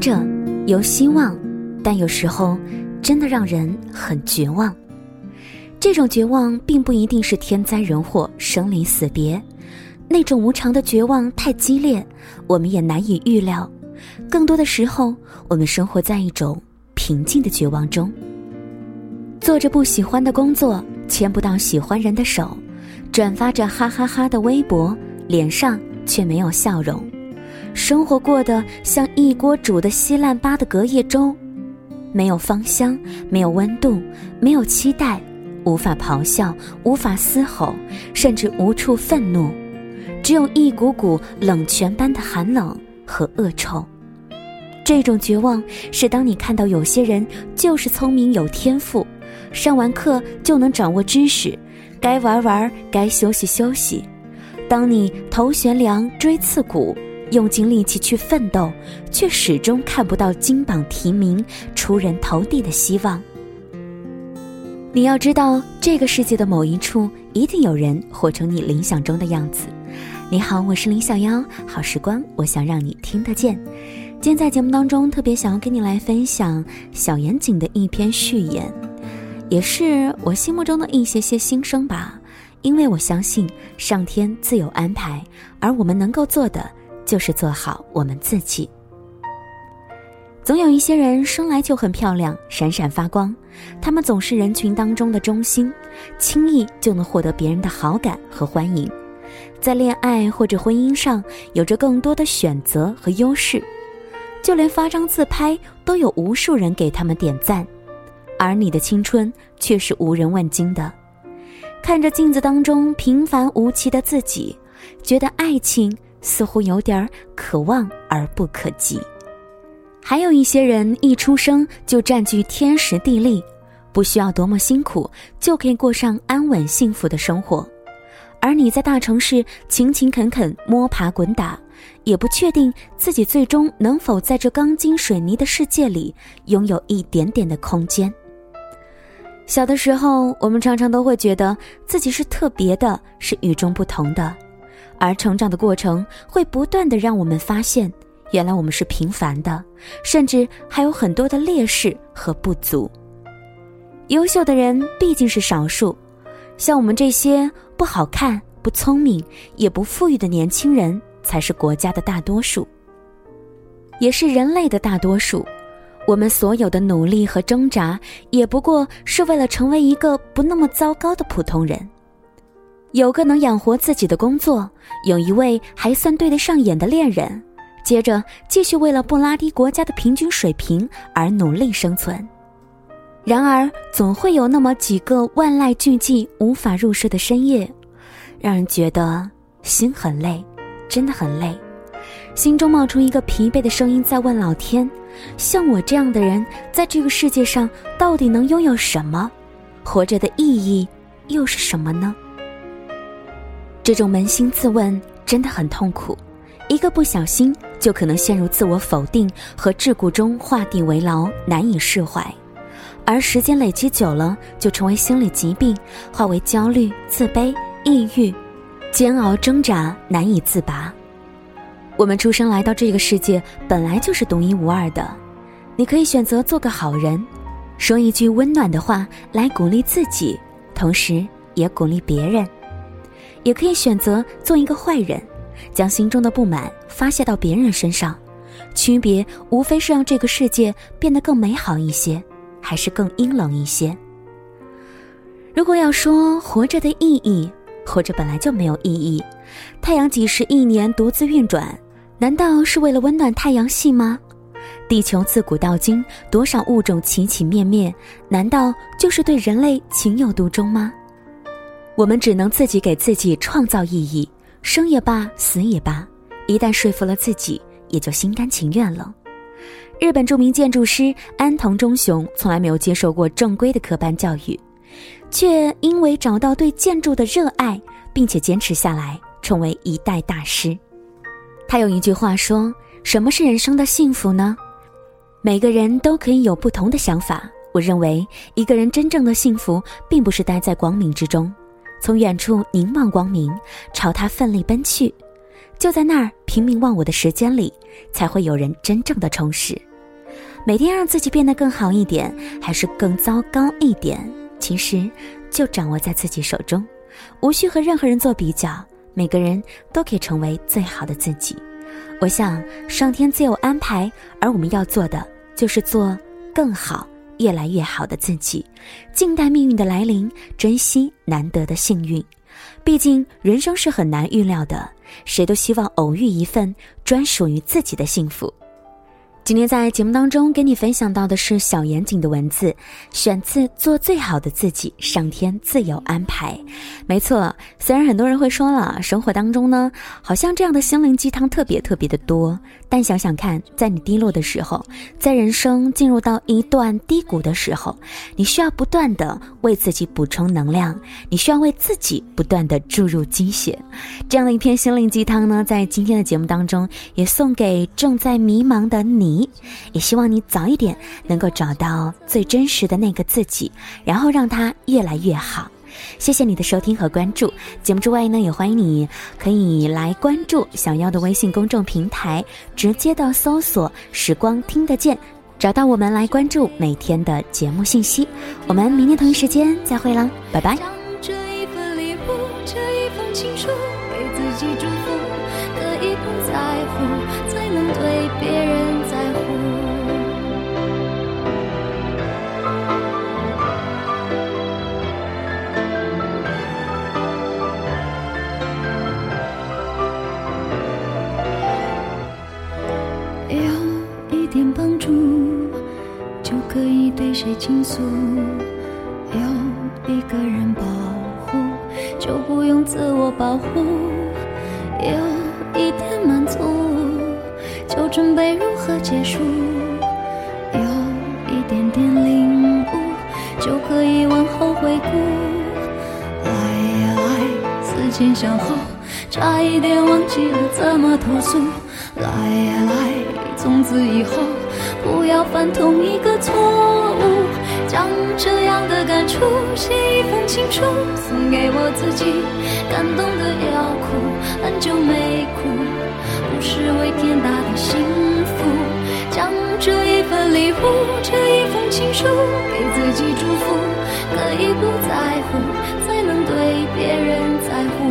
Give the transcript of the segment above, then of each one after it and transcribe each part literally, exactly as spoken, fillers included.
着，有希望，但有时候真的让人很绝望。这种绝望并不一定是天灾人祸、生离死别，那种无常的绝望太激烈，我们也难以预料。更多的时候，我们生活在一种平静的绝望中，做着不喜欢的工作，牵不到喜欢人的手，转发着哈哈哈的微博，脸上却没有笑容。生活过得像一锅煮的稀烂巴的隔夜粥，没有芳香，没有温度，没有期待，无法咆哮，无法嘶吼，甚至无处愤怒，只有一股股冷泉般的寒冷和恶臭。这种绝望是当你看到有些人就是聪明有天赋，上完课就能掌握知识，该玩玩，该休息休息。当你头悬梁锥刺股，用尽力气去奋斗，却始终看不到金榜题名、出人头地的希望。你要知道，这个世界的某一处一定有人活成你理想中的样子。你好，我是林小妖，好时光我想让你听得见。今天在节目当中，特别想要跟你来分享小严谨的一篇序言，也是我心目中的一些些心声吧。因为我相信上天自有安排，而我们能够做的就是做好我们自己。总有一些人生来就很漂亮，闪闪发光，他们总是人群当中的中心，轻易就能获得别人的好感和欢迎，在恋爱或者婚姻上有着更多的选择和优势，就连发张自拍都有无数人给他们点赞，而你的青春却是无人问津的。看着镜子当中平凡无奇的自己，觉得爱情似乎有点可望而不可及。还有一些人一出生就占据天时地利，不需要多么辛苦就可以过上安稳幸福的生活，而你在大城市勤勤恳恳摸爬滚打，也不确定自己最终能否在这钢筋水泥的世界里拥有一点点的空间。小的时候，我们常常都会觉得自己是特别的，是与众不同的，而成长的过程会不断的让我们发现，原来我们是平凡的，甚至还有很多的劣势和不足。优秀的人毕竟是少数，像我们这些不好看、不聪明、也不富裕的年轻人才是国家的大多数，也是人类的大多数。我们所有的努力和挣扎，也不过是为了成为一个不那么糟糕的普通人，有个能养活自己的工作，有一位还算对得上眼的恋人，接着继续为了不拉低国家的平均水平而努力生存。然而总会有那么几个万籁俱寂无法入睡的深夜，让人觉得心很累，真的很累，心中冒出一个疲惫的声音在问老天，像我这样的人在这个世界上到底能拥有什么？活着的意义又是什么呢？这种扪心自问真的很痛苦，一个不小心就可能陷入自我否定和桎梏中画地为牢，难以释怀，而时间累积久了就成为心理疾病，化为焦虑、自卑、抑郁，煎熬挣扎难以自拔。我们出生来到这个世界本来就是独一无二的，你可以选择做个好人，说一句温暖的话来鼓励自己，同时也鼓励别人，也可以选择做一个坏人，将心中的不满发泄到别人身上，区别无非是让这个世界变得更美好一些，还是更阴冷一些。如果要说活着的意义，活着本来就没有意义，太阳几十亿年独自运转，难道是为了温暖太阳系吗？地球自古到今，多少物种起起灭灭，难道就是对人类情有独钟吗？我们只能自己给自己创造意义，生也罢，死也罢，一旦说服了自己，也就心甘情愿了。日本著名建筑师安藤忠雄从来没有接受过正规的科班教育，却因为找到对建筑的热爱，并且坚持下来，成为一代大师。他有一句话说，什么是人生的幸福呢？每个人都可以有不同的想法，我认为一个人真正的幸福并不是待在光明之中，从远处凝望光明，朝他奋力奔去，就在那儿拼命忘我的时间里，才会有人真正的充实。每天让自己变得更好一点，还是更糟糕一点，其实就掌握在自己手中，无需和任何人做比较，每个人都可以成为最好的自己。我想上天自有安排，而我们要做的就是做更好，越来越好的自己，静待命运的来临，珍惜难得的幸运。毕竟人生是很难预料的，谁都希望偶遇一份专属于自己的幸福。今天在节目当中给你分享到的是小严谨的文字，选自做最好的自己，上天自有安排。没错，虽然很多人会说了，生活当中呢好像这样的心灵鸡汤特别特别的多，但想想看，在你低落的时候，在人生进入到一段低谷的时候，你需要不断的为自己补充能量，你需要为自己不断的注入精血。这样的一篇心灵鸡汤呢，在今天的节目当中也送给正在迷茫的你，也希望你早一点能够找到最真实的那个自己，然后让它越来越好。谢谢你的收听和关注。节目之外呢，也欢迎你可以来关注小妖的微信公众平台，直接的搜索时光听得见，找到我们来关注每天的节目信息。我们明天同一时间再会啦，拜拜。这一份礼物，这一份情书，给自己祝福，可以不在乎，才能对别人帮助，就可以对谁倾诉，有一个人保护，就不用自我保护，有一点满足，就准备如何结束，有一点点领悟，就可以往后回顾，来来思前想后，差一点忘记了怎么投诉，来来从此以后不要犯同一个错误，将这样的感触写一封情书，送给我自己，感动得要哭，很久没哭，不失为天大的幸福，将这一份礼物，这一封情书，给自己祝福，可以不在乎，才能对别人在乎。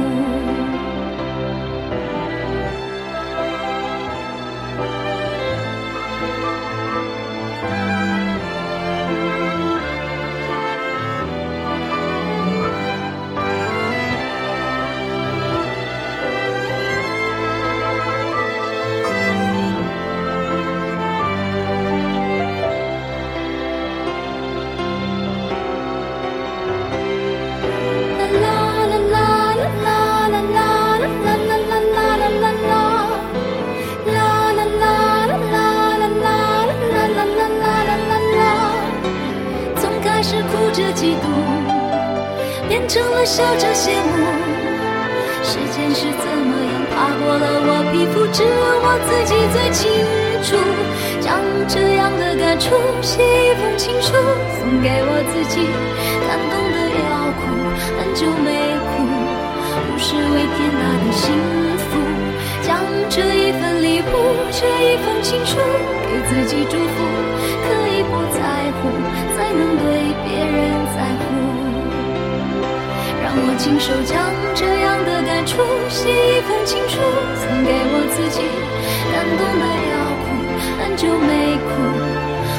成了笑着羡慕，时间是怎么样爬过了我皮肤，只有我自己最清楚，将这样的感触写一封情书，送给我自己，感动得要哭，很久没哭，不失为天大的幸福，将这一份礼物，这一封情书，给自己祝福，可以不在乎，才能对别人在乎，让我亲手将这样的感触写一封情书，送给我自己，感动得要哭，很久没哭，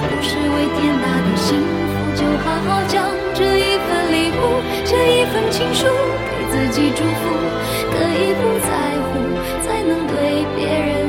不失为天大的幸福，就好好将这一份礼物，这一份情书，给自己祝福，可以不在乎，才能对别人